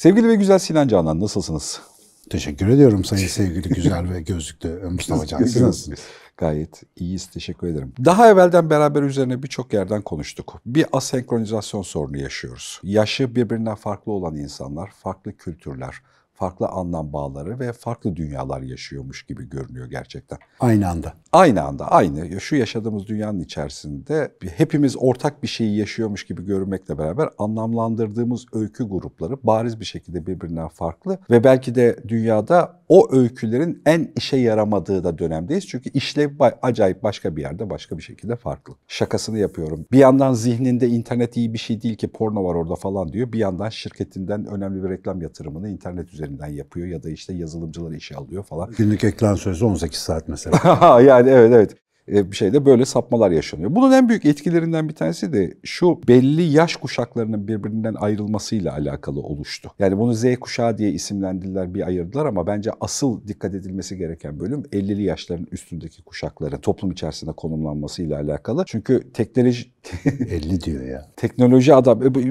Sevgili ve güzel Sinan Canan, nasılsınız? Teşekkür ediyorum sayın sevgili güzel ve gözlüklü Mustafa Can. Siz nasılsınız? Gayet iyiyiz, teşekkür ederim. Daha evvelden beraber üzerine birçok yerden konuştuk. Bir asenkronizasyon sorunu yaşıyoruz. Yaşı birbirinden farklı olan insanlar, farklı kültürler, farklı anlam bağları ve farklı dünyalar yaşıyormuş gibi görünüyor gerçekten. Aynı anda. Aynı anda, aynı. Şu yaşadığımız dünyanın içerisinde hepimiz ortak bir şeyi yaşıyormuş gibi görünmekle beraber anlamlandırdığımız öykü grupları bariz bir şekilde birbirinden farklı ve belki de dünyada o öykülerin en işe yaramadığı da dönemdeyiz. Çünkü işlev acayip başka bir yerde, başka bir şekilde farklı. Şakasını yapıyorum. Bir yandan zihninde internet iyi bir şey değil ki, porno var orada falan diyor. Bir yandan şirketinden önemli bir reklam yatırımını internet üzerinde yapıyor ya da işte yazılımcıları işe alıyor falan. Günlük ekran süresi 18 saat mesela. Yani evet. Bir şeyde böyle sapmalar yaşanıyor. Bunun en büyük etkilerinden bir tanesi de şu belli yaş kuşaklarının birbirinden ayrılmasıyla alakalı oluştu. Yani bunu Z kuşağı diye isimlendirdiler, bir ayırdılar ama bence asıl dikkat edilmesi gereken bölüm 50'li yaşların üstündeki kuşakların toplum içerisinde konumlanmasıyla alakalı. Çünkü teknoloji... 50 diyor ya. Teknoloji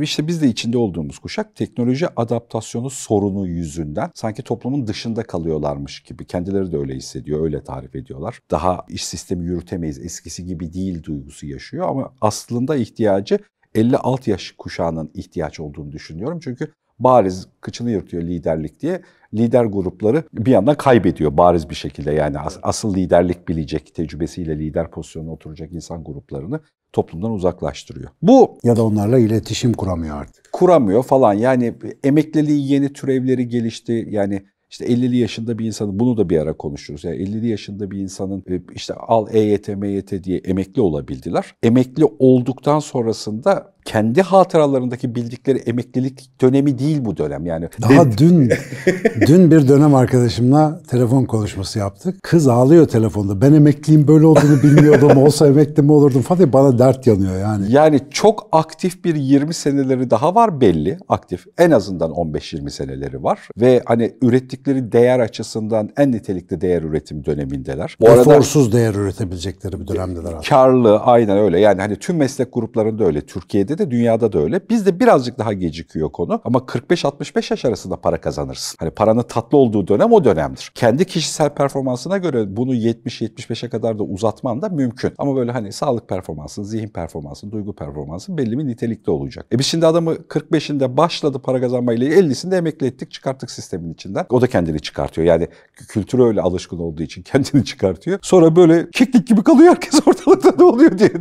işte biz de içinde olduğumuz kuşak teknoloji adaptasyonu sorunu yüzünden sanki toplumun dışında kalıyorlarmış gibi. Kendileri de öyle hissediyor, öyle tarif ediyorlar. Daha iş sistemi yürütemeyiz, eskisi gibi değil duygusu yaşıyor ama aslında ihtiyacı 50-60 yaş kuşağının ihtiyaç olduğunu düşünüyorum. Çünkü bariz kıçını yırtıyor liderlik diye. Lider grupları bir yandan kaybediyor bariz bir şekilde. Yani asıl liderlik bilecek, tecrübesiyle lider pozisyonuna oturacak insan gruplarını toplumdan uzaklaştırıyor. Bu ya da onlarla iletişim kuramıyor artık. Kuramıyor falan. Yani emekliliği yeni türevleri gelişti. Yani İşte 50'li yaşında bir insanın, bunu da bir ara konuşuruz. Yani 50'li yaşında bir insanın işte al EYT, MYT diye emekli olabildiler. Emekli olduktan sonrasında kendi hatıralarındaki bildikleri emeklilik dönemi değil bu dönem. Yani daha dün bir dönem arkadaşımla telefon konuşması yaptık. Kız ağlıyor telefonda. Ben emekliyim, böyle olduğunu bilmiyordum. Olsa emekli mi olurdum falan. Bana dert yanıyor yani. Yani çok aktif bir 20 seneleri daha var belli. Aktif. En azından 15-20 seneleri var. Ve hani ürettikleri değer açısından en nitelikli değer üretim dönemindeler. Bu arada eforsuz değer üretebilecekleri bir dönemdeler aslında. Karlı, aynen öyle. Yani hani tüm meslek gruplarında öyle. Türkiye'de de dünyada da öyle. Bizde birazcık daha gecikiyor konu ama 45-65 yaş arasında para kazanırsın. Hani paranın tatlı olduğu dönem o dönemdir. Kendi kişisel performansına göre bunu 70-75'e kadar da uzatman da mümkün. Ama böyle hani sağlık performansın, zihin performansın, duygu performansın belli bir nitelikte olacak. Biz şimdi adamı 45'inde başladı para kazanmayla, 50'sinde emekli ettik, çıkarttık sistemin içinden. O da kendini çıkartıyor. Yani kültüre öyle alışkın olduğu için kendini çıkartıyor. Sonra böyle keklik gibi kalıyor, herkes ortalıkta ne oluyor diye.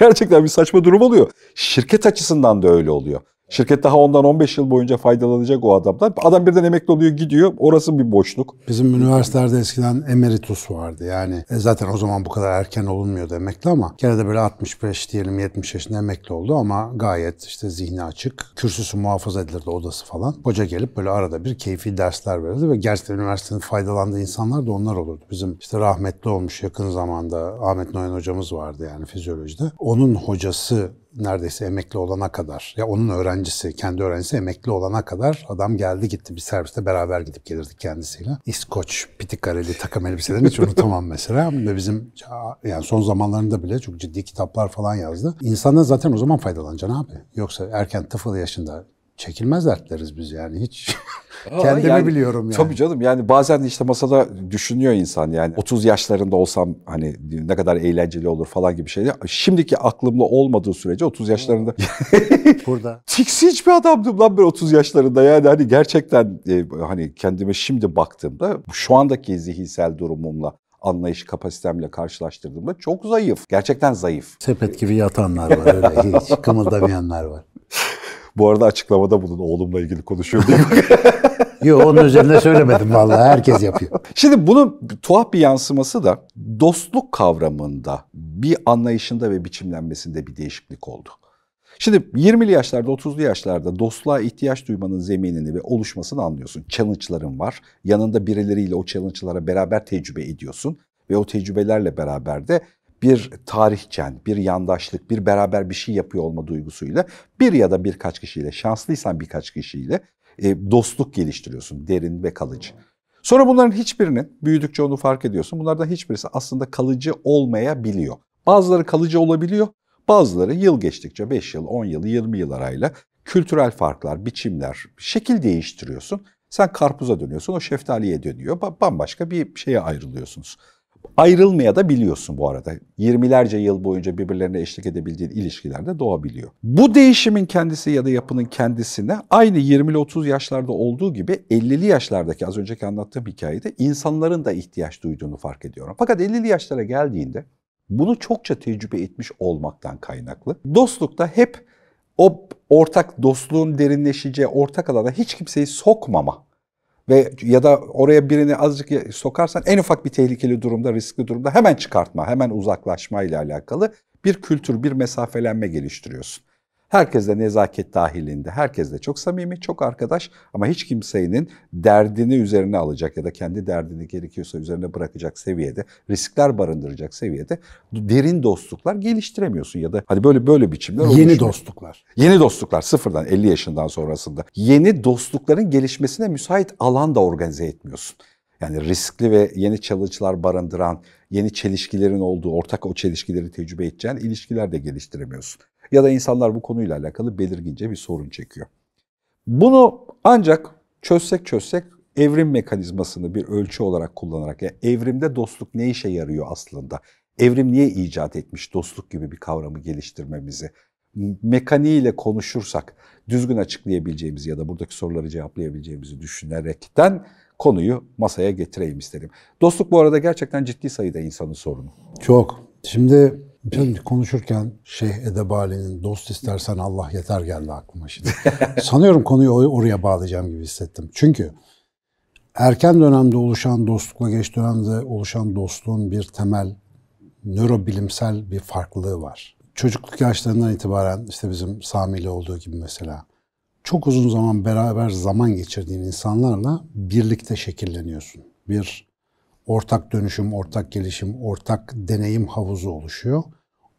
Gerçekten bir saçma durum oluyor. Şirket açısından da öyle oluyor. Şirket daha ondan 15 yıl boyunca faydalanacak o adamdan. Adam birden emekli oluyor, gidiyor. Orası bir boşluk. Bizim üniversitelerde eskiden emeritus vardı. Yani zaten o zaman bu kadar erken olunmuyordu emekli ama gene de böyle 65 diyelim 70 yaşında emekli oldu ama gayet işte zihni açık. Kürsüsü muhafaza edilirdi, odası falan. Hoca gelip böyle arada bir keyfi dersler verirdi ve gerçekten üniversitenin faydalandığı insanlar da onlar olurdu. Bizim işte rahmetli olmuş yakın zamanda Ahmet Noyan hocamız vardı yani fizyolojide. Onun hocası neredeyse emekli olana kadar, ya onun öğrencisi, kendi öğrencisi emekli olana kadar adam geldi gitti. Bir serviste beraber gidip gelirdik kendisiyle. İskoç pitikareli takım elbiselerini hiç unutamam mesela. Ve bizim yani son zamanlarında bile çok ciddi kitaplar falan yazdı. İnsanlar zaten o zaman faydalanacaksın abi. Yoksa erken tıfıl yaşında çekilmez dertleriz biz yani hiç. Kendimi yani, biliyorum yani. Tabii canım, yani bazen işte masada düşünüyor insan yani 30 yaşlarında olsam hani ne kadar eğlenceli olur falan gibi şeyler. Şimdiki aklımla olmadığı sürece 30 yaşlarında burada tiksinç bir adamdım lan ben 30 yaşlarında yani hani gerçekten hani kendime şimdi baktığımda şu andaki zihinsel durumumla, anlayış kapasitemle karşılaştırdığımda çok zayıf. Gerçekten zayıf. Sepet gibi yatanlar var öyle, hiç kımıldamayanlar var. Bu arada açıklamada bunun oğlumla ilgili konuşuyor diye. Yok, onun üzerine söylemedim vallahi, herkes yapıyor. Şimdi bunun tuhaf bir yansıması da dostluk kavramında bir anlayışında ve biçimlenmesinde bir değişiklik oldu. Şimdi 20'li yaşlarda, 30'lu yaşlarda dostluğa ihtiyaç duymanın zeminini ve oluşmasını anlıyorsun. Challenge'ların var. Yanında birileriyle o challenge'lara beraber tecrübe ediyorsun ve o tecrübelerle beraber de bir tarihçen, bir yandaşlık, bir beraber bir şey yapıyor olma duygusuyla bir ya da birkaç kişiyle, şanslıysan birkaç kişiyle dostluk geliştiriyorsun, derin ve kalıcı. Sonra bunların hiçbirinin, büyüdükçe onu fark ediyorsun, bunlardan hiçbirisi aslında kalıcı olmayabiliyor. Bazıları kalıcı olabiliyor, bazıları yıl geçtikçe 5 yıl, 10 yıl, 20 yıl arayla kültürel farklar, biçimler, şekil değiştiriyorsun. Sen karpuza dönüyorsun, o şeftaliye dönüyor. Bambaşka bir şeye ayrılıyorsunuz. Ayrılmaya da biliyorsun bu arada. 20'lerce yıl boyunca birbirlerine eşlik edebildiğin ilişkiler de doğabiliyor. Bu değişimin kendisi ya da yapının kendisine aynı 20'li 30 yaşlarda olduğu gibi 50'li yaşlardaki az önceki anlattığım hikayede insanların da ihtiyaç duyduğunu fark ediyorum. Fakat 50'li yaşlara geldiğinde bunu çokça tecrübe etmiş olmaktan kaynaklı dostlukta hep o ortak dostluğun derinleşeceği ortak alana hiç kimseyi sokmama ve ya da oraya birini azıcık sokarsan en ufak bir tehlikeli durumda, riskli durumda hemen çıkartma, hemen uzaklaşma ile alakalı bir kültür, bir mesafelenme geliştiriyorsun. Herkes de nezaket dahilinde, herkes de çok samimi, çok arkadaş ama hiç kimsenin derdini üzerine alacak ya da kendi derdini gerekiyorsa üzerine bırakacak seviyede, riskler barındıracak seviyede derin dostluklar geliştiremiyorsun ya da hani böyle biçimler oluşuyor. Yeni dostluklar. Yeni dostluklar sıfırdan 50 yaşından sonrasında. Yeni dostlukların gelişmesine müsait alan da organize etmiyorsun. Yani riskli ve yeni challenge'lar barındıran, yeni çelişkilerin olduğu, ortak o çelişkileri tecrübe edeceğin ilişkiler de geliştiremiyorsun. Ya da insanlar bu konuyla alakalı belirgince bir sorun çekiyor. Bunu ancak çözsek evrim mekanizmasını bir ölçü olarak kullanarak, yani evrimde dostluk ne işe yarıyor aslında? Evrim niye icat etmiş dostluk gibi bir kavramı geliştirmemizi? Mekaniğiyle konuşursak düzgün açıklayabileceğimizi ya da buradaki soruları cevaplayabileceğimizi düşünerekten konuyu masaya getireyim istedim. Dostluk bu arada gerçekten ciddi sayıda insanın sorunu. Çok. Şimdi... konuşurken Şeyh Edebali'nin dost istersen Allah yeter geldi aklıma şimdi. Sanıyorum konuyu oraya bağlayacağım gibi hissettim. Çünkü erken dönemde oluşan dostlukla geç dönemde oluşan dostluğun bir temel nörobilimsel bir farklılığı var. Çocukluk yaşlarından itibaren işte bizim Sami ile olduğu gibi mesela çok uzun zaman beraber zaman geçirdiğin insanlarla birlikte şekilleniyorsun. Bir ortak dönüşüm, ortak gelişim, ortak deneyim havuzu oluşuyor.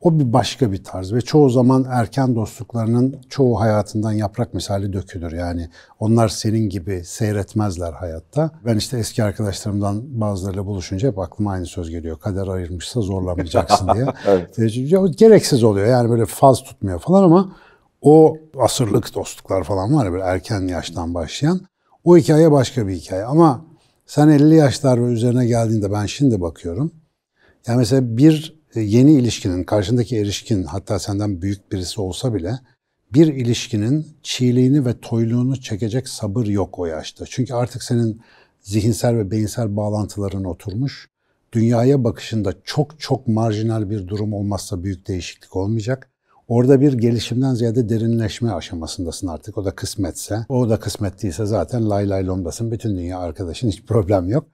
O bir başka bir tarz ve çoğu zaman erken dostluklarının çoğu hayatından yaprak misali dökülür. Yani onlar senin gibi seyretmezler hayatta. Ben işte eski arkadaşlarımdan bazılarıyla buluşunca hep aklıma aynı söz geliyor. Kader ayırmışsa zorlamayacaksın diye. Evet. Gereksiz oluyor yani böyle faz tutmuyor falan ama o asırlık dostluklar falan var ya böyle erken yaştan başlayan. O hikaye başka bir hikaye ama sen 50 yaşlar ve üzerine geldiğinde ben şimdi bakıyorum. Yani mesela bir yeni ilişkinin, karşındaki erişkin hatta senden büyük birisi olsa bile bir ilişkinin çiğliğini ve toyluğunu çekecek sabır yok o yaşta. Çünkü artık senin zihinsel ve beyinsel bağlantıların oturmuş. Dünyaya bakışında çok marjinal bir durum olmazsa büyük değişiklik olmayacak. Orada bir gelişimden ziyade derinleşme aşamasındasın artık. O da kısmetse, o da kısmet değilse zaten lay lay lomdasın. Bütün dünya arkadaşın, hiç problem yok.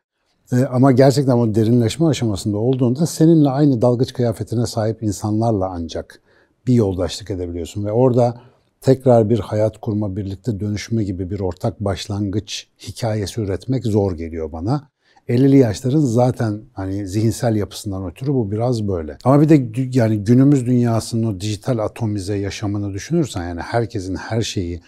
Ama gerçekten o derinleşme aşamasında olduğunda seninle aynı dalgıç kıyafetine sahip insanlarla ancak bir yoldaşlık edebiliyorsun. Ve orada tekrar bir hayat kurma, birlikte dönüşme gibi bir ortak başlangıç hikayesi üretmek zor geliyor bana. 50'li yaşların zaten hani zihinsel yapısından ötürü bu biraz böyle. Ama bir de yani günümüz dünyasının o dijital atomize yaşamını düşünürsen yani herkesin her şeyi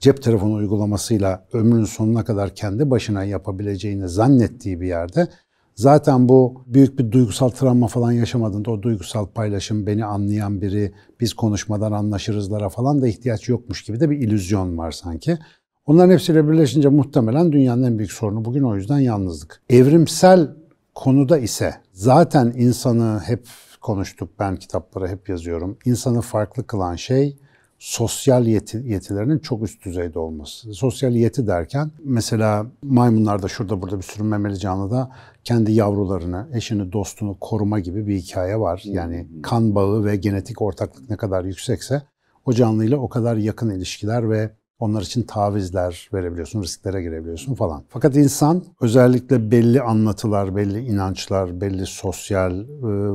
cep telefonu uygulamasıyla ömrünün sonuna kadar kendi başına yapabileceğini zannettiği bir yerde zaten bu büyük bir duygusal travma falan yaşamadığında o duygusal paylaşım, beni anlayan biri, biz konuşmadan anlaşırızlara falan da ihtiyaç yokmuş gibi de bir illüzyon var sanki. Onların hepsiyle birleşince muhtemelen dünyanın en büyük sorunu bugün o yüzden yalnızlık. Evrimsel konuda ise zaten insanı hep konuştuk, ben kitaplara hep yazıyorum. İnsanı farklı kılan şey sosyal yetilerinin çok üst düzeyde olması. Sosyal yeti derken mesela maymunlarda şurada burada bir sürü memeli canlıda kendi yavrularını, eşini, dostunu koruma gibi bir hikaye var. Yani kan bağı ve genetik ortaklık ne kadar yüksekse o canlıyla o kadar yakın ilişkiler ve onlar için tavizler verebiliyorsun, risklere girebiliyorsun falan. Fakat insan özellikle belli anlatılar, belli inançlar, belli sosyal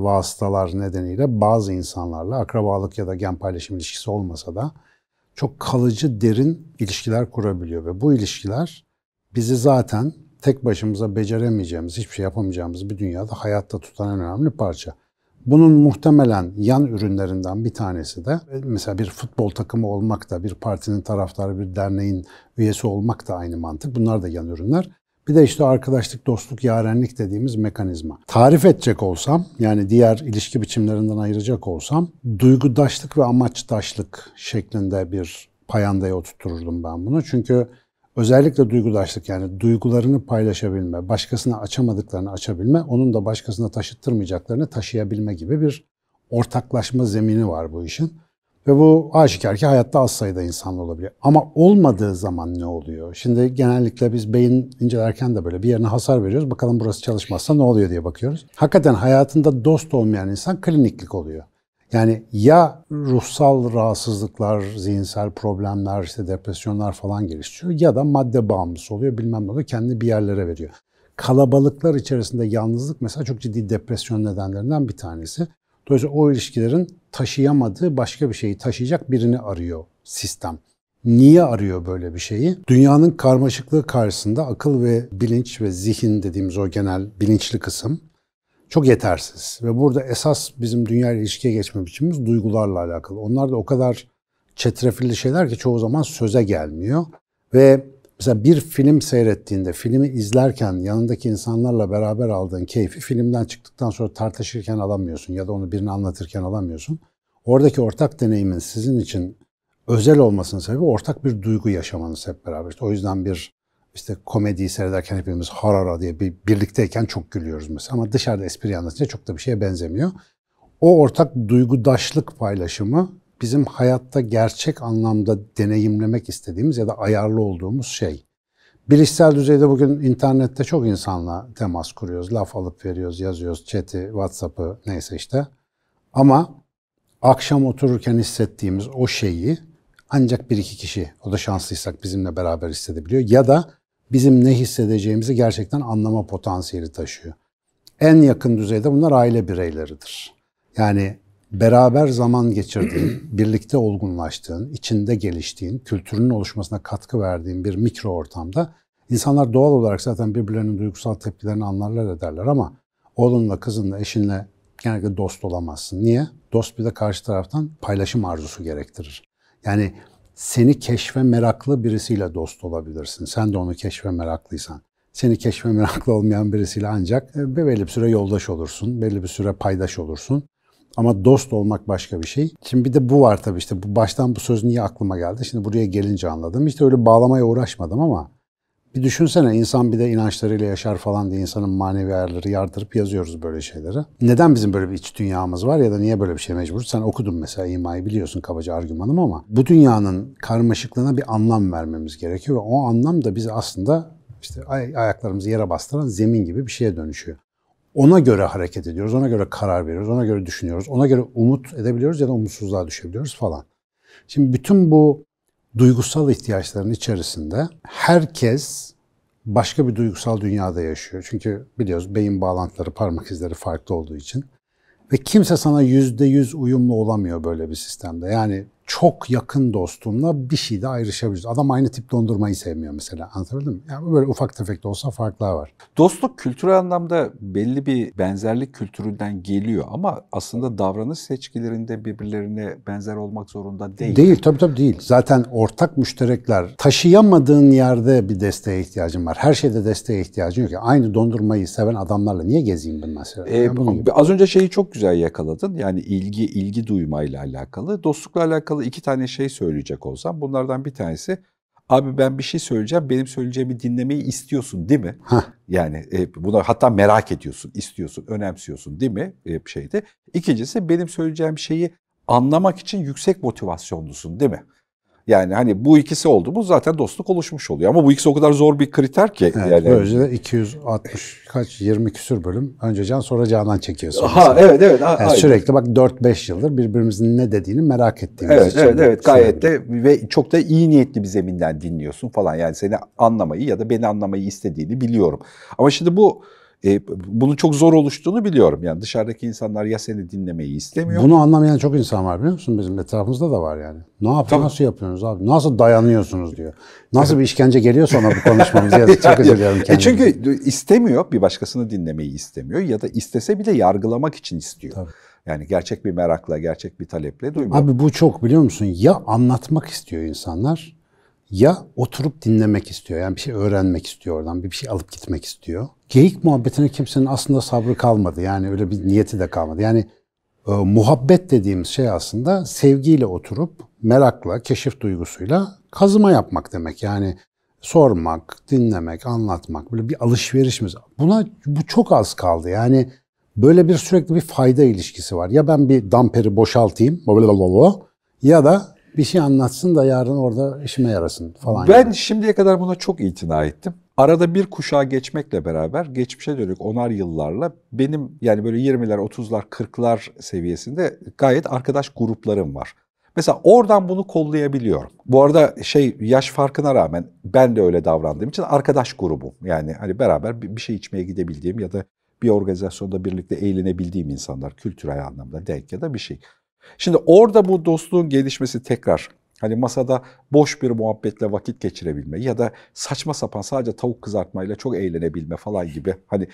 vasıtalar nedeniyle bazı insanlarla akrabalık ya da gen paylaşım ilişkisi olmasa da çok kalıcı, derin ilişkiler kurabiliyor. Ve bu ilişkiler bizi zaten tek başımıza beceremeyeceğimiz, hiçbir şey yapamayacağımız bir dünyada hayatta tutan en önemli parça. Bunun muhtemelen yan ürünlerinden bir tanesi de mesela bir futbol takımı olmak da, bir partinin taraftarı, bir derneğin üyesi olmak da aynı mantık. Bunlar da yan ürünler. Bir de işte arkadaşlık, dostluk, yarenlik dediğimiz mekanizma. Tarif edecek olsam, yani diğer ilişki biçimlerinden ayıracak olsam, duygudaşlık ve amaçtaşlık şeklinde bir payandaya oturturdum ben bunu. Çünkü özellikle duygudaşlık, yani duygularını paylaşabilme, başkasına açamadıklarını açabilme, onun da başkasına taşıttırmayacaklarını taşıyabilme gibi bir ortaklaşma zemini var bu işin. Ve bu aşikar ki hayatta az sayıda insan olabiliyor. Ama olmadığı zaman ne oluyor? Şimdi genellikle biz beyin incelerken de böyle bir yerine hasar veriyoruz. Bakalım burası çalışmazsa ne oluyor diye bakıyoruz. Hakikaten hayatında dost olmayan insan kliniklik oluyor. Yani ya ruhsal rahatsızlıklar, zihinsel problemler, işte depresyonlar falan gelişiyor ya da madde bağımlısı oluyor, bilmem ne oluyor, kendini bir yerlere veriyor. Kalabalıklar içerisinde yalnızlık mesela çok ciddi depresyon nedenlerinden bir tanesi. Dolayısıyla o ilişkilerin taşıyamadığı başka bir şeyi taşıyacak birini arıyor sistem. Niye arıyor böyle bir şeyi? Dünyanın karmaşıklığı karşısında akıl ve bilinç ve zihin dediğimiz o genel bilinçli kısım çok yetersiz. Ve burada esas bizim dünya ile ilişkiye geçme biçimimiz duygularla alakalı. Onlar da o kadar çetrefilli şeyler ki çoğu zaman söze gelmiyor. Ve mesela bir film seyrettiğinde, filmi izlerken yanındaki insanlarla beraber aldığın keyfi filmden çıktıktan sonra tartışırken alamıyorsun ya da onu birine anlatırken alamıyorsun. Oradaki ortak deneyimin sizin için özel olmasının sebebi ortak bir duygu yaşamanız hep beraber. İşte o yüzden bir komediyi seyrederken hepimiz harara diye birlikteyken çok gülüyoruz mesela, ama dışarıda espri anlatınca çok da bir şeye benzemiyor. O ortak duygudaşlık paylaşımı bizim hayatta gerçek anlamda deneyimlemek istediğimiz ya da ayarlı olduğumuz şey. Bilişsel düzeyde bugün internette çok insanla temas kuruyoruz. Laf alıp veriyoruz, yazıyoruz, chat'i, WhatsApp'ı neyse işte. Ama akşam otururken hissettiğimiz o şeyi ancak bir iki kişi, o da şanslıysak bizimle beraber hissedebiliyor ya da bizim ne hissedeceğimizi gerçekten anlama potansiyeli taşıyor. En yakın düzeyde bunlar aile bireyleridir. Yani beraber zaman geçirdiğin, birlikte olgunlaştığın, içinde geliştiğin, kültürünün oluşmasına katkı verdiğin bir mikro ortamda insanlar doğal olarak zaten birbirlerinin duygusal tepkilerini anlarlar ederler, ama oğlunla, kızınla, eşinle genellikle dost olamazsın. Niye? Dost bir de karşı taraftan paylaşım arzusu gerektirir. Yani seni keşfe meraklı birisiyle dost olabilirsin. Sen de onu keşfe meraklıysan. Seni keşfe meraklı olmayan birisiyle ancak belli bir süre yoldaş olursun, belli bir süre paydaş olursun. Ama dost olmak başka bir şey. Şimdi bir de bu var tabii, baştan bu söz niye aklıma geldi? Şimdi buraya gelince anladım. Öyle bağlamaya uğraşmadım ama bir düşünsene, insan bir de inançlarıyla yaşar falan diye insanın manevi ayarları yardırıp yazıyoruz böyle şeyleri. Neden bizim böyle bir iç dünyamız var ya da niye böyle bir şey mecbur? Sen okudun mesela imayı, biliyorsun kabaca argümanım, ama bu dünyanın karmaşıklığına bir anlam vermemiz gerekiyor ve o anlam da bizi aslında ayaklarımızı yere bastıran zemin gibi bir şeye dönüşüyor. Ona göre hareket ediyoruz, ona göre karar veriyoruz, ona göre düşünüyoruz, ona göre umut edebiliyoruz ya da umutsuzluğa düşebiliyoruz falan. Şimdi bütün bu duygusal ihtiyaçların içerisinde herkes başka bir duygusal dünyada yaşıyor. Çünkü biliyoruz beyin bağlantıları, parmak izleri farklı olduğu için. Ve kimse sana %100 uyumlu olamıyor böyle bir sistemde. Yani çok yakın dostunla bir şeyde ayrışabiliriz. Adam aynı tip dondurmayı sevmiyor mesela. Anlatabildim mi? Yani böyle ufak tefek de olsa farklar var. Dostluk kültürel anlamda belli bir benzerlik kültüründen geliyor ama aslında davranış seçkilerinde birbirlerine benzer olmak zorunda değil. Değil, tabii değil. Zaten ortak müşterekler, taşıyamadığın yerde bir desteğe ihtiyacın var. Her şeyde desteğe ihtiyacın yok. Yani aynı dondurmayı seven adamlarla niye gezeyim ben mesela? Yani az önce şeyi çok güzel yakaladın. Yani ilgi duymayla alakalı, dostlukla alakalı iki tane şey söyleyecek olsam, bunlardan bir tanesi, abi ben bir şey söyleyeceğim, benim söyleyeceğimi dinlemeyi istiyorsun değil mi? Heh. Yani buna hatta merak ediyorsun, istiyorsun, önemsiyorsun değil mi? İkincisi, benim söyleyeceğim şeyi anlamak için yüksek motivasyonlusun değil mi? Yani hani bu ikisi oldu mu zaten dostluk oluşmuş oluyor. Ama bu ikisi o kadar zor bir kriter ki. Evet, yani böylece de 260 kaç 20 küsür bölüm Önce Can Sonra Canan çekiyorsun. Ha evet evet. Yani sürekli bak 4-5 yıldır birbirimizin ne dediğini merak ettiğimiz için. Evet evet gayet de ve çok da iyi niyetli bir zeminden dinliyorsun falan. Yani seni anlamayı ya da beni anlamayı istediğini biliyorum. Ama şimdi bu bunun çok zor oluştuğunu biliyorum. Yani dışarıdaki insanlar ya seni dinlemeyi istemiyor. Bunu anlamayan çok insan var, biliyor musun? Bizim etrafımızda da var yani. Ne yapıyorsunuz, nasıl yapıyorsunuz abi? Nasıl dayanıyorsunuz diyor. Nasıl bir işkence geliyor sonra bu konuşmamız ya da çok üzülüyorum kendimi. Çünkü istemiyor, bir başkasını dinlemeyi istemiyor ya da istese bile yargılamak için istiyor. Tabii. Yani gerçek bir merakla, gerçek bir taleple duymuyor. Abi bu çok, biliyor musun? Ya anlatmak istiyor insanlar ya oturup dinlemek istiyor. Yani bir şey öğrenmek istiyor oradan, bir şey alıp gitmek istiyor. Geyik muhabbetine kimsenin aslında sabrı kalmadı. Yani öyle bir niyeti de kalmadı. Yani muhabbet dediğimiz şey aslında sevgiyle oturup merakla, keşif duygusuyla kazıma yapmak demek. Yani sormak, dinlemek, anlatmak, böyle bir alışverişimiz. Buna bu çok az kaldı. Yani böyle bir sürekli bir fayda ilişkisi var. Ya ben bir damperi boşaltayım ya da bir şey anlatsın da yarın orada işime yarasın falan. Ben yani şimdiye kadar buna çok itina ettim. Arada bir kuşağa geçmekle beraber geçmişe dönük onar yıllarla benim yani böyle 20'ler, 30'lar, 40'lar seviyesinde gayet arkadaş gruplarım var. Mesela oradan bunu kollayabiliyorum. Bu arada yaş farkına rağmen ben de öyle davrandığım için arkadaş grubum. Yani hani beraber bir şey içmeye gidebildiğim ya da bir organizasyonda birlikte eğlenebildiğim insanlar, kültürel anlamda denk ya da bir şey. Şimdi orada bu dostluğun gelişmesi tekrar hani masada boş bir muhabbetle vakit geçirebilme ya da saçma sapan sadece tavuk kızartmayla çok eğlenebilme falan gibi hani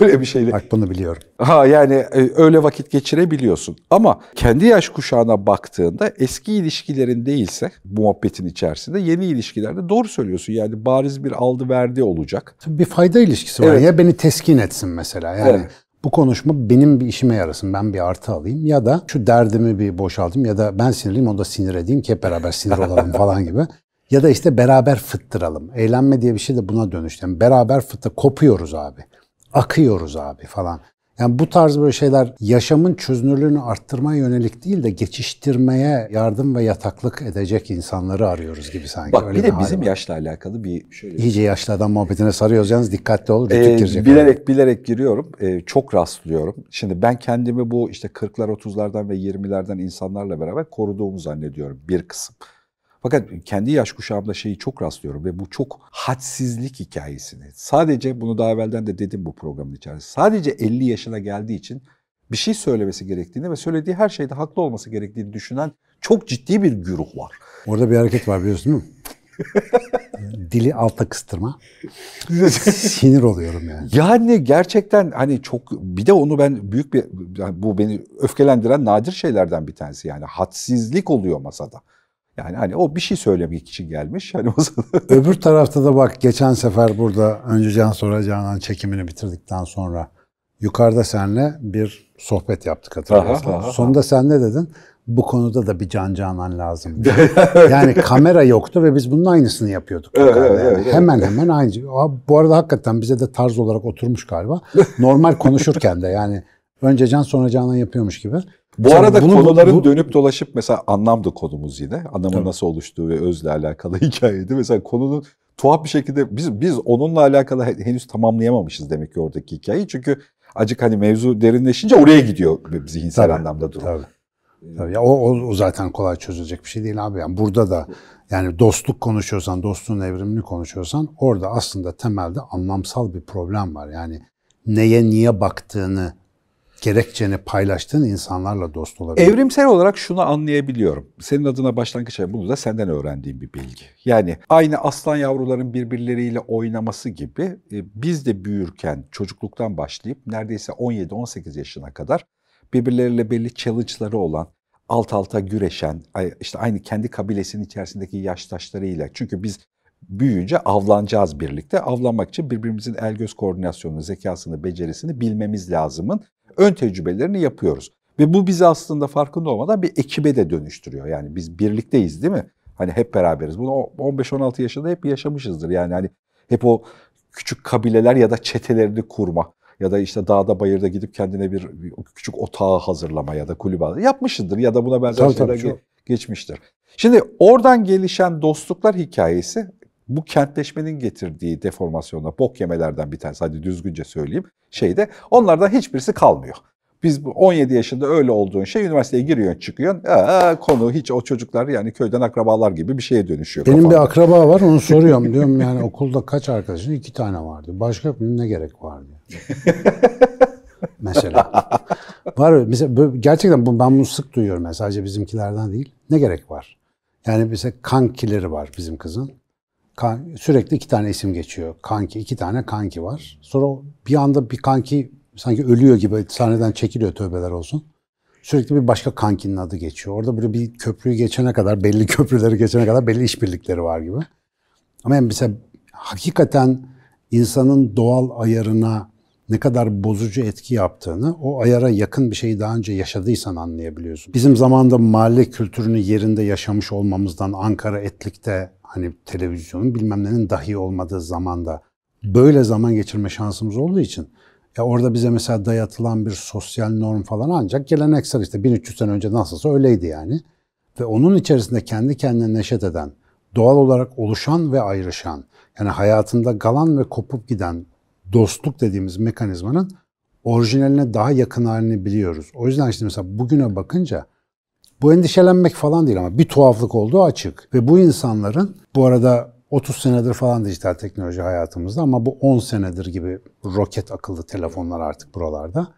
öyle bir şeyle. Bak bunu biliyorum. Ha yani öyle vakit geçirebiliyorsun ama kendi yaş kuşağına baktığında eski ilişkilerin değilse muhabbetin içerisinde yeni ilişkilerde doğru söylüyorsun yani bariz bir aldı verdi olacak. Tabii bir fayda ilişkisi var ya beni teskin etsin mesela yani. Evet. Bu konuşma benim bir işime yarasın, ben bir artı alayım ya da şu derdimi bir boşaltayım ya da ben sinirliyim onu da sinir edeyim ki hep beraber sinir olalım falan gibi. Ya da işte beraber fıttıralım. Eğlenme diye bir şey de buna dönüştü. Yani beraber fıttır, kopuyoruz abi, akıyoruz abi falan. Yani bu tarz böyle şeyler yaşamın çözünürlüğünü arttırmaya yönelik değil de geçiştirmeye yardım ve yataklık edecek insanları arıyoruz gibi sanki. Bak öyle bir de bizim yaşla alakalı bir şöyle. İyice yaşlı adam muhabbetine sarıyoruz yalnız dikkatli ol. Bilerek giriyorum. Çok rastlıyorum. Şimdi ben kendimi bu işte 40'lar, 30'lardan ve 20'lerden insanlarla beraber koruduğumu zannediyorum bir kısım. Fakat kendi yaş kuşağımda çok rastlıyorum ve bu çok hadsizlik hikayesini. Sadece bunu daha evvelden de dedim bu programın içerisinde. Sadece 50 yaşına geldiği için bir şey söylemesi gerektiğini ve söylediği her şeyde haklı olması gerektiğini düşünen çok ciddi bir güruh var. Orada bir hareket var biliyorsun değil mi? Dili alta kıstırma. Sinir oluyorum yani. Yani gerçekten hani çok bir de onu ben büyük bir bu beni öfkelendiren nadir şeylerden bir tanesi yani hadsizlik oluyor masada. Yani hani o bir şey söylemek için gelmiş. Hani öbür tarafta da bak geçen sefer burada Önce Can Sonra Canan çekimini bitirdikten sonra yukarıda seninle bir sohbet yaptık hatırlıyorsan. Sonunda sen ne dedin? Bu konuda da bir Can Canan lazım. Yani kamera yoktu ve biz bunun aynısını yapıyorduk. Evet. Hemen aynı. Bu arada hakikaten bize de tarz olarak oturmuş galiba. Normal konuşurken de yani Önce Can Sonra Canan yapıyormuş gibi. Bu arada konuların dönüp dolaşıp mesela anlamdı konumuz yine. Anlamın nasıl oluştuğu ve özle alakalı hikayeydi. Mesela konunun tuhaf bir şekilde biz onunla alakalı henüz tamamlayamamışız demek ki oradaki hikayeyi. Çünkü acık hani mevzu derinleşince oraya gidiyor zihinsel anlamda durum. Tabii. Ya o zaten kolay çözülecek bir şey değil abi. Yani burada da yani dostluk konuşuyorsan, dostluğun evrimini konuşuyorsan orada aslında temelde anlamsal bir problem var. Yani neye niye baktığını gerekçeni paylaştığın insanlarla dost olabilir. Evrimsel olarak şunu anlayabiliyorum. Senin adına başlangıç ayı bunu da senden öğrendiğim bir bilgi. Yani aynı aslan yavruların birbirleriyle oynaması gibi biz de büyürken çocukluktan başlayıp neredeyse 17-18 yaşına kadar birbirleriyle belli challenge'ları olan, alt alta güreşen, işte aynı kendi kabilesinin içerisindeki yaştaşlarıyla çünkü biz büyüyünce avlanacağız birlikte. Avlanmak için birbirimizin el göz koordinasyonunu, zekasını, becerisini bilmemiz lazımın ön tecrübelerini yapıyoruz. Ve bu bizi aslında farkında olmadan bir ekibe de dönüştürüyor. Yani biz birlikteyiz değil mi? Hani hep beraberiz. Bunu 15-16 yaşında hep yaşamışızdır. Yani hani hep o küçük kabileler ya da çetelerini kurma ya da işte dağda bayırda gidip kendine bir küçük otağı hazırlama ya da kulübe yapmışızdır ya da buna benzer şeyler geçmiştir. Şimdi oradan gelişen dostluklar hikayesi bu kentleşmenin getirdiği deformasyonla bok yemelerden bir tanesi. Hadi düzgünce söyleyeyim. Onlardan hiçbirisi kalmıyor. Biz 17 yaşında öyle olduğun üniversiteye giriyorsun çıkıyorsun. Konu hiç o çocuklar yani köyden akrabalar gibi bir şeye dönüşüyor. Benim kafanda bir akraba var onu soruyorum. Diyorum yani okulda kaç arkadaşın? 2 tane vardı. Başka ne gerek vardı? Mesela. Mesela gerçekten ben bunu sık duyuyorum. Yani sadece bizimkilerden değil. Ne gerek var? Yani mesela kankileri var bizim kızın. Sürekli 2 tane isim geçiyor. Kanki, 2 tane kanki var. Sonra bir anda bir kanki sanki ölüyor gibi sahneden çekiliyor tövbeler olsun. Sürekli bir başka kankinin adı geçiyor. Orada böyle bir köprüyü geçene kadar, belli köprüleri geçene kadar belli işbirlikleri var gibi. Ama yani mesela hakikaten insanın doğal ayarına ne kadar bozucu etki yaptığını, o ayara yakın bir şeyi daha önce yaşadıysan anlayabiliyorsun. Bizim zamanında mahalle kültürünü yerinde yaşamış olmamızdan, Ankara Etlik'te hani televizyonun bilmem nenin dahi olmadığı zamanda böyle zaman geçirme şansımız olduğu için orada bize mesela dayatılan bir sosyal norm falan ancak geleneksel, işte 1300 sene önce nasılsa öyleydi yani. Ve onun içerisinde kendi kendine neşet eden, doğal olarak oluşan ve ayrışan, yani hayatında kalan ve kopup giden dostluk dediğimiz mekanizmanın orijinaline daha yakın halini biliyoruz. O yüzden işte mesela bugüne bakınca bu endişelenmek falan değil ama bir tuhaflık olduğu açık. Ve bu insanların, bu arada 30 senedir falan dijital teknoloji hayatımızda ama bu 10 senedir gibi roket akıllı telefonlar artık buralarda.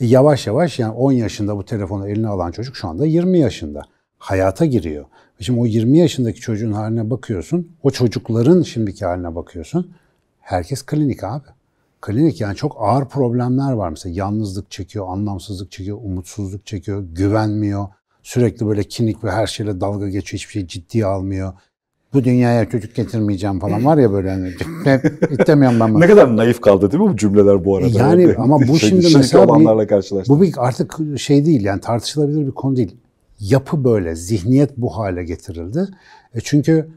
Yavaş yavaş yani 10 yaşında bu telefonu eline alan çocuk şu anda 20 yaşında. Hayata giriyor. Şimdi o 20 yaşındaki çocuğun haline bakıyorsun, o çocukların şimdiki haline bakıyorsun. Herkes klinik abi. Klinik yani çok ağır problemler var. Mesela yalnızlık çekiyor, anlamsızlık çekiyor, umutsuzluk çekiyor, güvenmiyor. Sürekli böyle kinik ve her şeyle dalga geçiyor, hiçbir şey ciddiye almıyor. Bu dünyaya çocuk getirmeyeceğim falan var ya böyle hani istemiyorum ben. Ne kadar naif kaldı değil mi bu cümleler bu arada? Yani öyle. Ama bu şimdi mesela bu bir artık şey değil yani tartışılabilir bir konu değil. Yapı böyle, zihniyet bu hale getirildi. Çünkü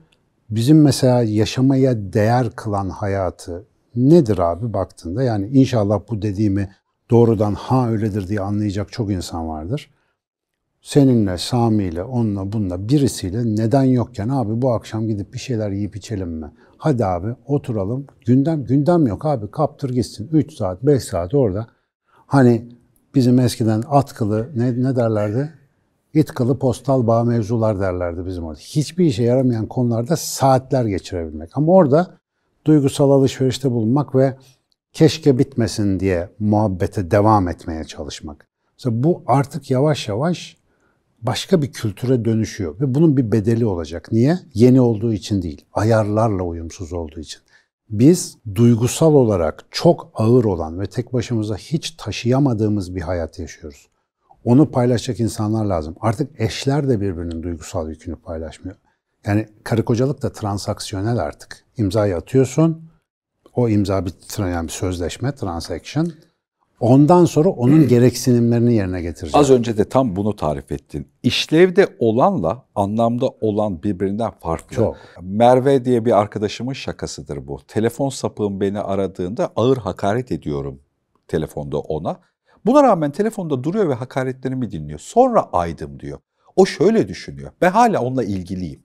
bizim mesela yaşamaya değer kılan hayatı nedir abi baktığında? Yani inşallah bu dediğimi doğrudan ha öyledir diye anlayacak çok insan vardır. Seninle, Sami'yle, onunla, bununla, birisiyle neden yokken abi bu akşam gidip bir şeyler yiyip içelim mi? Hadi abi oturalım. Gündem yok abi. Kaptır gitsin. 3 saat, 5 saat orada. Hani bizim eskiden atkılı ne derlerdi? İtkalı postal bağ mevzular derlerdi bizim orada. Hiçbir işe yaramayan konularda saatler geçirebilmek. Ama orada duygusal alışverişte bulunmak ve keşke bitmesin diye muhabbete devam etmeye çalışmak. Mesela bu artık yavaş yavaş başka bir kültüre dönüşüyor. Ve bunun bir bedeli olacak. Niye? Yeni olduğu için değil, ayarlarla uyumsuz olduğu için. Biz duygusal olarak çok ağır olan ve tek başımıza hiç taşıyamadığımız bir hayat yaşıyoruz. Onu paylaşacak insanlar lazım. Artık eşler de birbirinin duygusal yükünü paylaşmıyor. Yani karı kocalık da transaksiyonel artık. İmzayı atıyorsun, o imza bir sözleşme, transaction. Ondan sonra onun gereksinimlerini yerine getireceksin. Az önce de tam bunu tarif ettin. İşlevde olanla anlamda olan birbirinden farklı. Çok. Merve diye bir arkadaşımın şakasıdır bu. Telefon sapığım beni aradığında ağır hakaret ediyorum telefonda ona. Buna rağmen telefonda duruyor ve hakaretlerimi dinliyor. Sonra aydım diyor. O şöyle düşünüyor. Ben hala onunla ilgiliyim.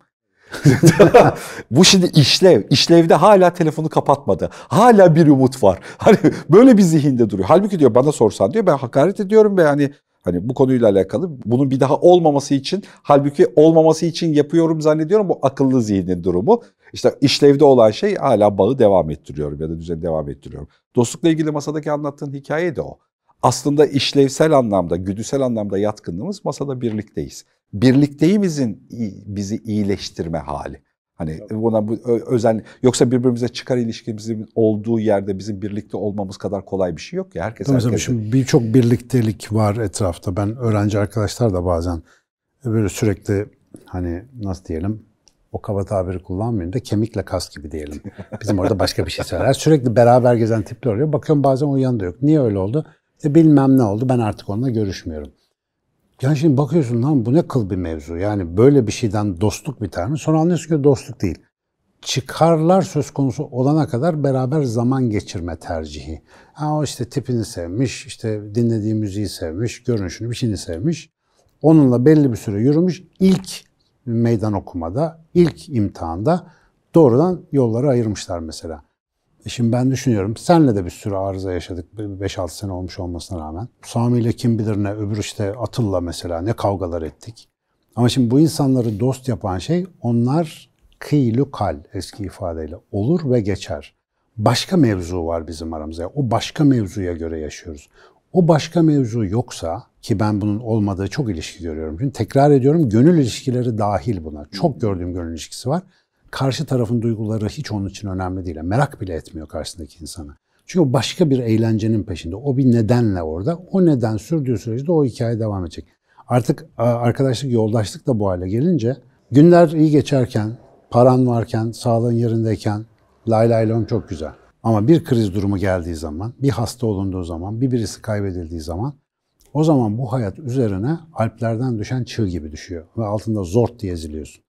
Bu şimdi işlev. İşlevde hala telefonu kapatmadı. Hala bir umut var. Hani böyle bir zihinde duruyor. Halbuki diyor bana sorsan diyor ben hakaret ediyorum ve hani bu konuyla alakalı bunun bir daha olmaması için halbuki olmaması için yapıyorum zannediyorum. Bu akıllı zihnin durumu. İşte işlevde olan şey hala bağı devam ettiriyorum ya da düzeni devam ettiriyorum. Dostlukla ilgili masadaki anlattığın hikaye de o. Aslında işlevsel anlamda, güdüsel anlamda yatkınlığımız masada birlikteyiz. Birlikteyimizin bizi iyileştirme hali. Hani buna özen, yoksa birbirimize çıkar ilişkimizin olduğu yerde bizim birlikte olmamız kadar kolay bir şey yok ya. Herkes. Şimdi birçok birliktelik var etrafta. Ben öğrenci arkadaşlar da bazen böyle sürekli hani nasıl diyelim, o kaba tabiri kullanmayayım da kemikle kas gibi diyelim. Bizim orada başka bir şey söyler. Sürekli beraber gezen tipler oluyor. Bakıyorum bazen o yanında yok. Niye öyle oldu? Bilmem ne oldu, ben artık onunla görüşmüyorum. Yani şimdi bakıyorsun lan bu ne kıl bir mevzu. Yani böyle bir şeyden dostluk biter mi? Sonra anlıyorsun ki dostluk değil. Çıkarlar söz konusu olana kadar beraber zaman geçirme tercihi. Ha, o işte tipini sevmiş, işte dinlediği müziği sevmiş, görünüşünü, bir şeyini sevmiş. Onunla belli bir süre yürümüş. İlk meydan okumada, ilk imtihanda doğrudan yolları ayırmışlar mesela. Şimdi ben düşünüyorum, senle de bir sürü arıza yaşadık 5-6 sene olmuş olmasına rağmen. Sami ile kim bilir ne, öbür işte Atilla mesela ne kavgalar ettik. Ama şimdi bu insanları dost yapan şey onlar kıylü kal eski ifadeyle olur ve geçer. Başka mevzu var bizim aramızda. Yani o başka mevzuya göre yaşıyoruz. O başka mevzu yoksa ki ben bunun olmadığı çok ilişki görüyorum. Şimdi tekrar ediyorum gönül ilişkileri dahil buna. Çok gördüğüm gönül ilişkisi var. Karşı tarafın duyguları hiç onun için önemli değil. Merak bile etmiyor karşısındaki insanı. Çünkü o başka bir eğlencenin peşinde. O bir nedenle orada. O neden sürdüğü sürece de o hikaye devam edecek. Artık arkadaşlık, yoldaşlık da bu hale gelince günler iyi geçerken, paran varken, sağlığın yerindeyken lay lay lom çok güzel. Ama bir kriz durumu geldiği zaman, bir hasta olunduğu zaman, birisi kaybedildiği zaman o zaman bu hayat üzerine Alplerden düşen çığ gibi düşüyor ve altında zort diye eziliyorsun.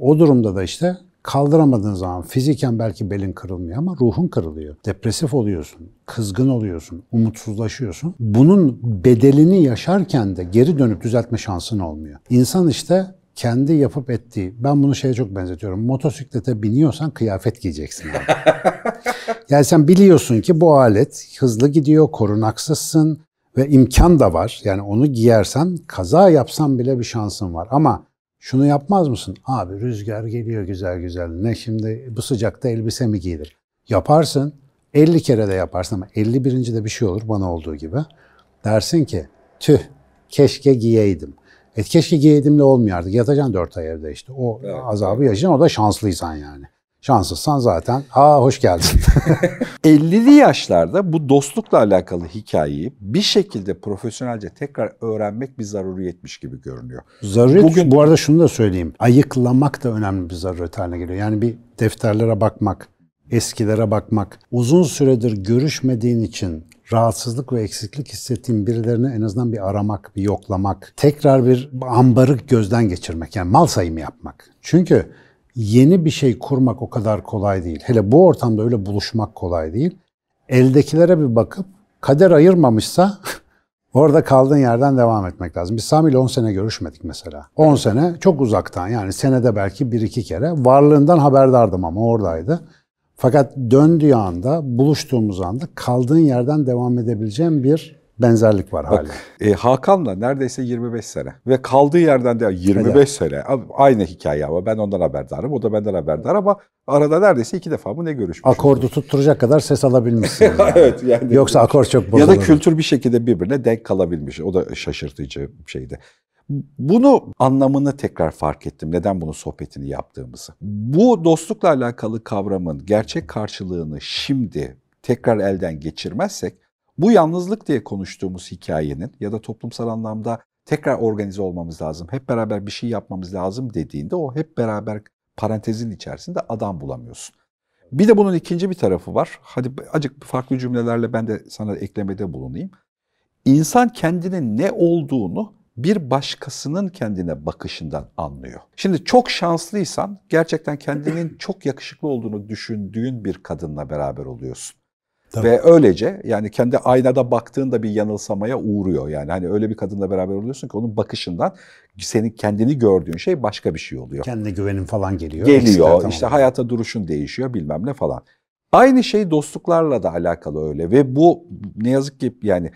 O durumda da işte kaldıramadığın zaman fiziken belki belin kırılmıyor ama ruhun kırılıyor. Depresif oluyorsun, kızgın oluyorsun, umutsuzlaşıyorsun. Bunun bedelini yaşarken de geri dönüp düzeltme şansın olmuyor. İnsan işte kendi yapıp ettiği, ben bunu şeye çok benzetiyorum. Motosiklete biniyorsan kıyafet giyeceksin abi. Yani sen biliyorsun ki bu alet hızlı gidiyor, korunaksızsın ve imkan da var. Yani onu giyersen, kaza yapsan bile bir şansın var ama şunu yapmaz mısın? Abi rüzgar geliyor güzel güzel. Ne şimdi bu sıcakta elbise mi giyilir? Yaparsın. 50 kere de yaparsın ama 51. de bir şey olur bana olduğu gibi. Dersin ki tüh keşke giyeydim. Keşke giyeydim de olmuyor artık. Yatacaksın 4 ay evde işte. O evet, azabı yaşayacaksın. O da şanslıysan yani. Şanssızsan zaten aa hoş geldin. 50'li yaşlarda bu dostlukla alakalı hikayeyi bir şekilde profesyonelce tekrar öğrenmek bir zaruriyetmiş gibi görünüyor. Zaruret. Bugün... Bu arada şunu da söyleyeyim. Ayıklamak da önemli bir zaruret haline geliyor. Yani bir defterlere bakmak, eskilere bakmak, uzun süredir görüşmediğin için rahatsızlık ve eksiklik hissettiğin birilerini en azından bir aramak, bir yoklamak, tekrar bir ambarı gözden geçirmek. Yani mal sayımı yapmak. Çünkü yeni bir şey kurmak o kadar kolay değil. Hele bu ortamda öyle buluşmak kolay değil. Eldekilere bir bakıp kader ayırmamışsa orada kaldığın yerden devam etmek lazım. Biz Sami ile 10 sene görüşmedik mesela. 10 sene çok uzaktan yani senede belki 1-2 kere varlığından haberdardım ama oradaydı. Fakat döndüğü anda, buluştuğumuz anda kaldığın yerden devam edebileceğim bir benzerlik var hala. Hakan'la neredeyse 25 sene ve kaldığı yerden de 25 evet, sene. Aynı hikaye ama ben ondan haberdarım, o da benden haberdar ama arada neredeyse 2 defa mı ne görüşmüşüz. Akordu tutturacak kadar ses alabilmişsin. Yani. Evet, yani yoksa akor çok bozulur. Ya da kültür bir şekilde birbirine denk kalabilmiş. O da şaşırtıcı bir şeydi. Bunu anlamını tekrar fark ettim. Neden bunun sohbetini yaptığımızı. Bu dostlukla alakalı kavramın gerçek karşılığını şimdi tekrar elden geçirmezsek bu yalnızlık diye konuştuğumuz hikayenin ya da toplumsal anlamda tekrar organize olmamız lazım, hep beraber bir şey yapmamız lazım dediğinde o hep beraber parantezin içerisinde adam bulamıyorsun. Bir de bunun ikinci bir tarafı var. Hadi azıcık farklı cümlelerle ben de sana eklemede bulunayım. İnsan kendinin ne olduğunu bir başkasının kendine bakışından anlıyor. Şimdi çok şanslıysan gerçekten kendinin çok yakışıklı olduğunu düşündüğün bir kadınla beraber oluyorsun. Tabii. Ve öylece yani kendi aynada baktığında bir yanılsamaya uğruyor. Yani hani öyle bir kadınla beraber oluyorsun ki onun bakışından senin kendini gördüğün şey başka bir şey oluyor. Kendine güvenin falan geliyor. Geliyor. İşte hayata duruşun değişiyor bilmem ne falan. Aynı şey dostluklarla da alakalı öyle ve bu ne yazık ki yani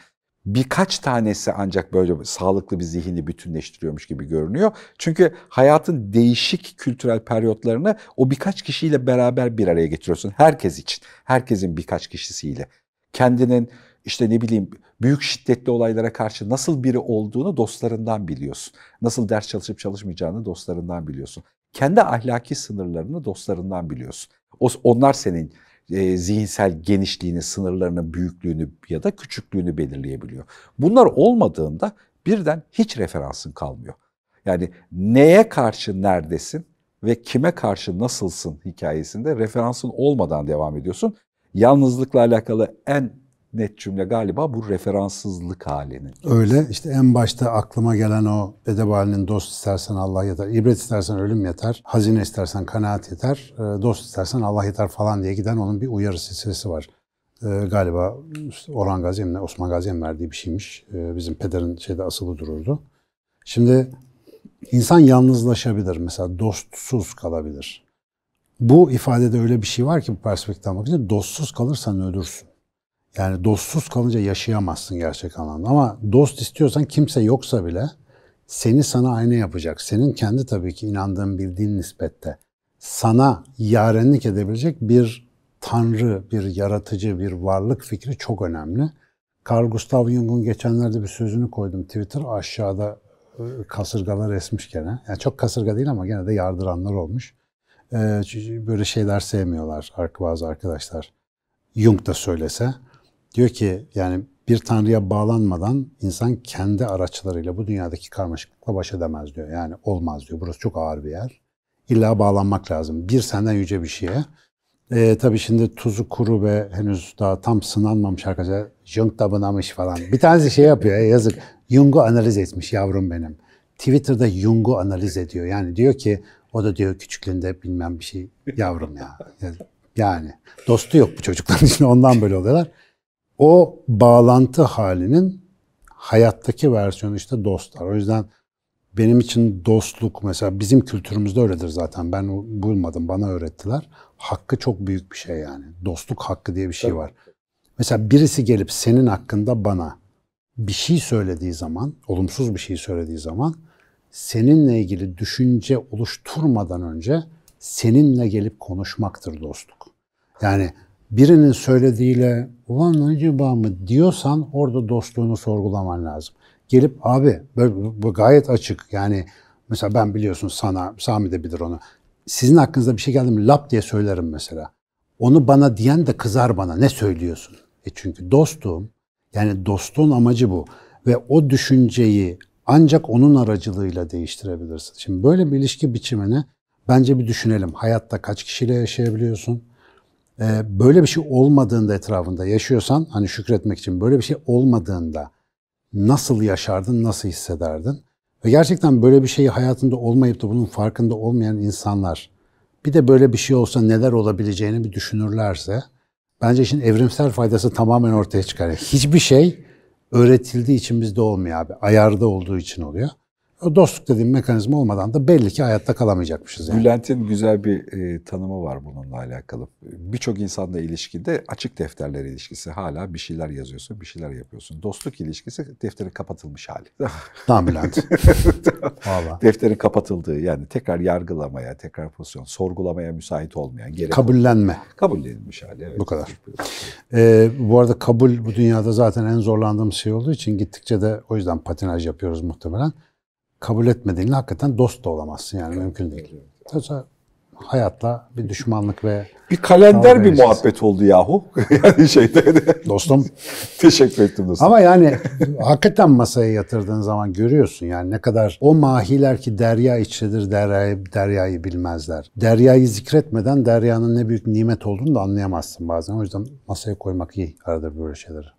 birkaç tanesi ancak böyle sağlıklı bir zihni bütünleştiriyormuş gibi görünüyor. Çünkü hayatın değişik kültürel periyotlarını o birkaç kişiyle beraber bir araya getiriyorsun. Herkes için, herkesin birkaç kişisiyle. Kendinin işte ne bileyim büyük şiddetli olaylara karşı nasıl biri olduğunu dostlarından biliyorsun. Nasıl ders çalışıp çalışmayacağını dostlarından biliyorsun. Kendi ahlaki sınırlarını dostlarından biliyorsun. Onlar senin zihinsel genişliğini, sınırlarının büyüklüğünü ya da küçüklüğünü belirleyebiliyor. Bunlar olmadığında birden hiç referansın kalmıyor. Yani neye karşı neredesin ve kime karşı nasılsın hikayesinde referansın olmadan devam ediyorsun. Yalnızlıkla alakalı en net cümle galiba bu referanssızlık halinin. Öyle işte en başta aklıma gelen o Edebali'nin dost istersen Allah yeter, ibret istersen ölüm yeter, hazine istersen kanaat yeter, dost istersen Allah yeter falan diye giden onun bir uyarı silsilesi var. Galiba Orhan Gazi'nin, Osman Gazi'nin verdiği bir şeymiş. Bizim pederin şeyde asılı dururdu. Şimdi insan yalnızlaşabilir mesela dostsuz kalabilir. Bu ifadede öyle bir şey var ki bu perspektiften bakınca dostsuz kalırsan ölürsün. Yani dostsuz kalınca yaşayamazsın gerçek anlamda ama dost istiyorsan kimse yoksa bile seni sana ayna yapacak. Senin kendi tabii ki inandığın bildiğin nispette sana yarenlik edebilecek bir tanrı, bir yaratıcı, bir varlık fikri çok önemli. Carl Gustav Jung'un geçenlerde bir sözünü koydum Twitter aşağıda kasırgalar esmiş gene. Yani çok kasırga değil ama gene de yardıranlar olmuş. Böyle şeyler sevmiyorlar bazı arkadaşlar. Jung da söylese. Diyor ki yani bir tanrıya bağlanmadan insan kendi araçlarıyla bu dünyadaki karmaşıklıkla baş edemez diyor. Yani olmaz diyor. Burası çok ağır bir yer. İlla bağlanmak lazım. Bir senden yüce bir şeye. Tabii şimdi tuzu kuru ve henüz daha tam sınanmamış arkadaşlar. Jung da bunamış falan. Bir tanesi şey yapıyor, yazık. Jung'u analiz etmiş yavrum benim. Twitter'da Jung'u analiz ediyor. Yani diyor ki, o da diyor küçüklüğünde bilmem bir şey yavrum ya. Yani dostu yok bu çocukların içinde, ondan böyle oluyorlar. O bağlantı halinin hayattaki versiyonu işte dostlar. O yüzden benim için dostluk mesela bizim kültürümüzde öyledir zaten. Ben bulmadım, bana öğrettiler. Hakkı çok büyük bir şey yani. Dostluk hakkı diye bir şey var. Mesela birisi gelip senin hakkında bana bir şey söylediği zaman, olumsuz bir şey söylediği zaman seninle ilgili düşünce oluşturmadan önce seninle gelip konuşmaktır dostluk. Yani birinin söylediğiyle ulan acaba mı diyorsan orada dostluğunu sorgulaman lazım. Gelip abi böyle, gayet açık yani mesela ben biliyorsun sana, Sami de bilir onu. Sizin hakkınızda bir şey geldi mi lap diye söylerim mesela. Onu bana diyen de kızar bana, ne söylüyorsun? Çünkü dostum, yani dostluğun amacı bu. Ve o düşünceyi ancak onun aracılığıyla değiştirebilirsin. Şimdi böyle bir ilişki biçimini bence bir düşünelim. Hayatta kaç kişiyle yaşayabiliyorsun? Böyle bir şey olmadığında etrafında yaşıyorsan, hani şükretmek için böyle bir şey olmadığında nasıl yaşardın, nasıl hissederdin? Ve gerçekten böyle bir şeyi hayatında olmayıp da bunun farkında olmayan insanlar bir de böyle bir şey olsa neler olabileceğini bir düşünürlerse bence işin evrimsel faydası tamamen ortaya çıkar. Hiçbir şey öğretildiği için bizde olmuyor abi. Ayarda olduğu için oluyor. O dostluk dediğim mekanizma olmadan da belli ki hayatta kalamayacakmışız yani. Bülent'in güzel bir tanımı var bununla alakalı. Birçok insanla ilişkide açık defterler ilişkisi, hala bir şeyler yazıyorsun, bir şeyler yapıyorsun. Dostluk ilişkisi defterin kapatılmış hali. Tamam Bülent. Vallahi. Defterin kapatıldığı, yani tekrar yargılamaya, tekrar pozisyon, sorgulamaya müsait olmayan. Kabullenme. Kabullenilmiş hali. Evet. Bu kadar. Bu arada kabul bu dünyada zaten en zorlandığım şey olduğu için gittikçe de o yüzden patinaj yapıyoruz muhtemelen. Kabul etmediğinle hakikaten dost da olamazsın yani, mümkün değil. Mesela hayatla bir düşmanlık ve... Bir kalender bir muhabbet oldu yahu. Yani Dostum. Teşekkür ettim dostum. Ama yani hakikaten masaya yatırdığın zaman görüyorsun yani ne kadar o mahiler ki derya içidir, deryayı bilmezler. Deryayı zikretmeden deryanın ne büyük nimet olduğunu da anlayamazsın bazen. O yüzden masaya koymak iyi arada böyle şeyleri.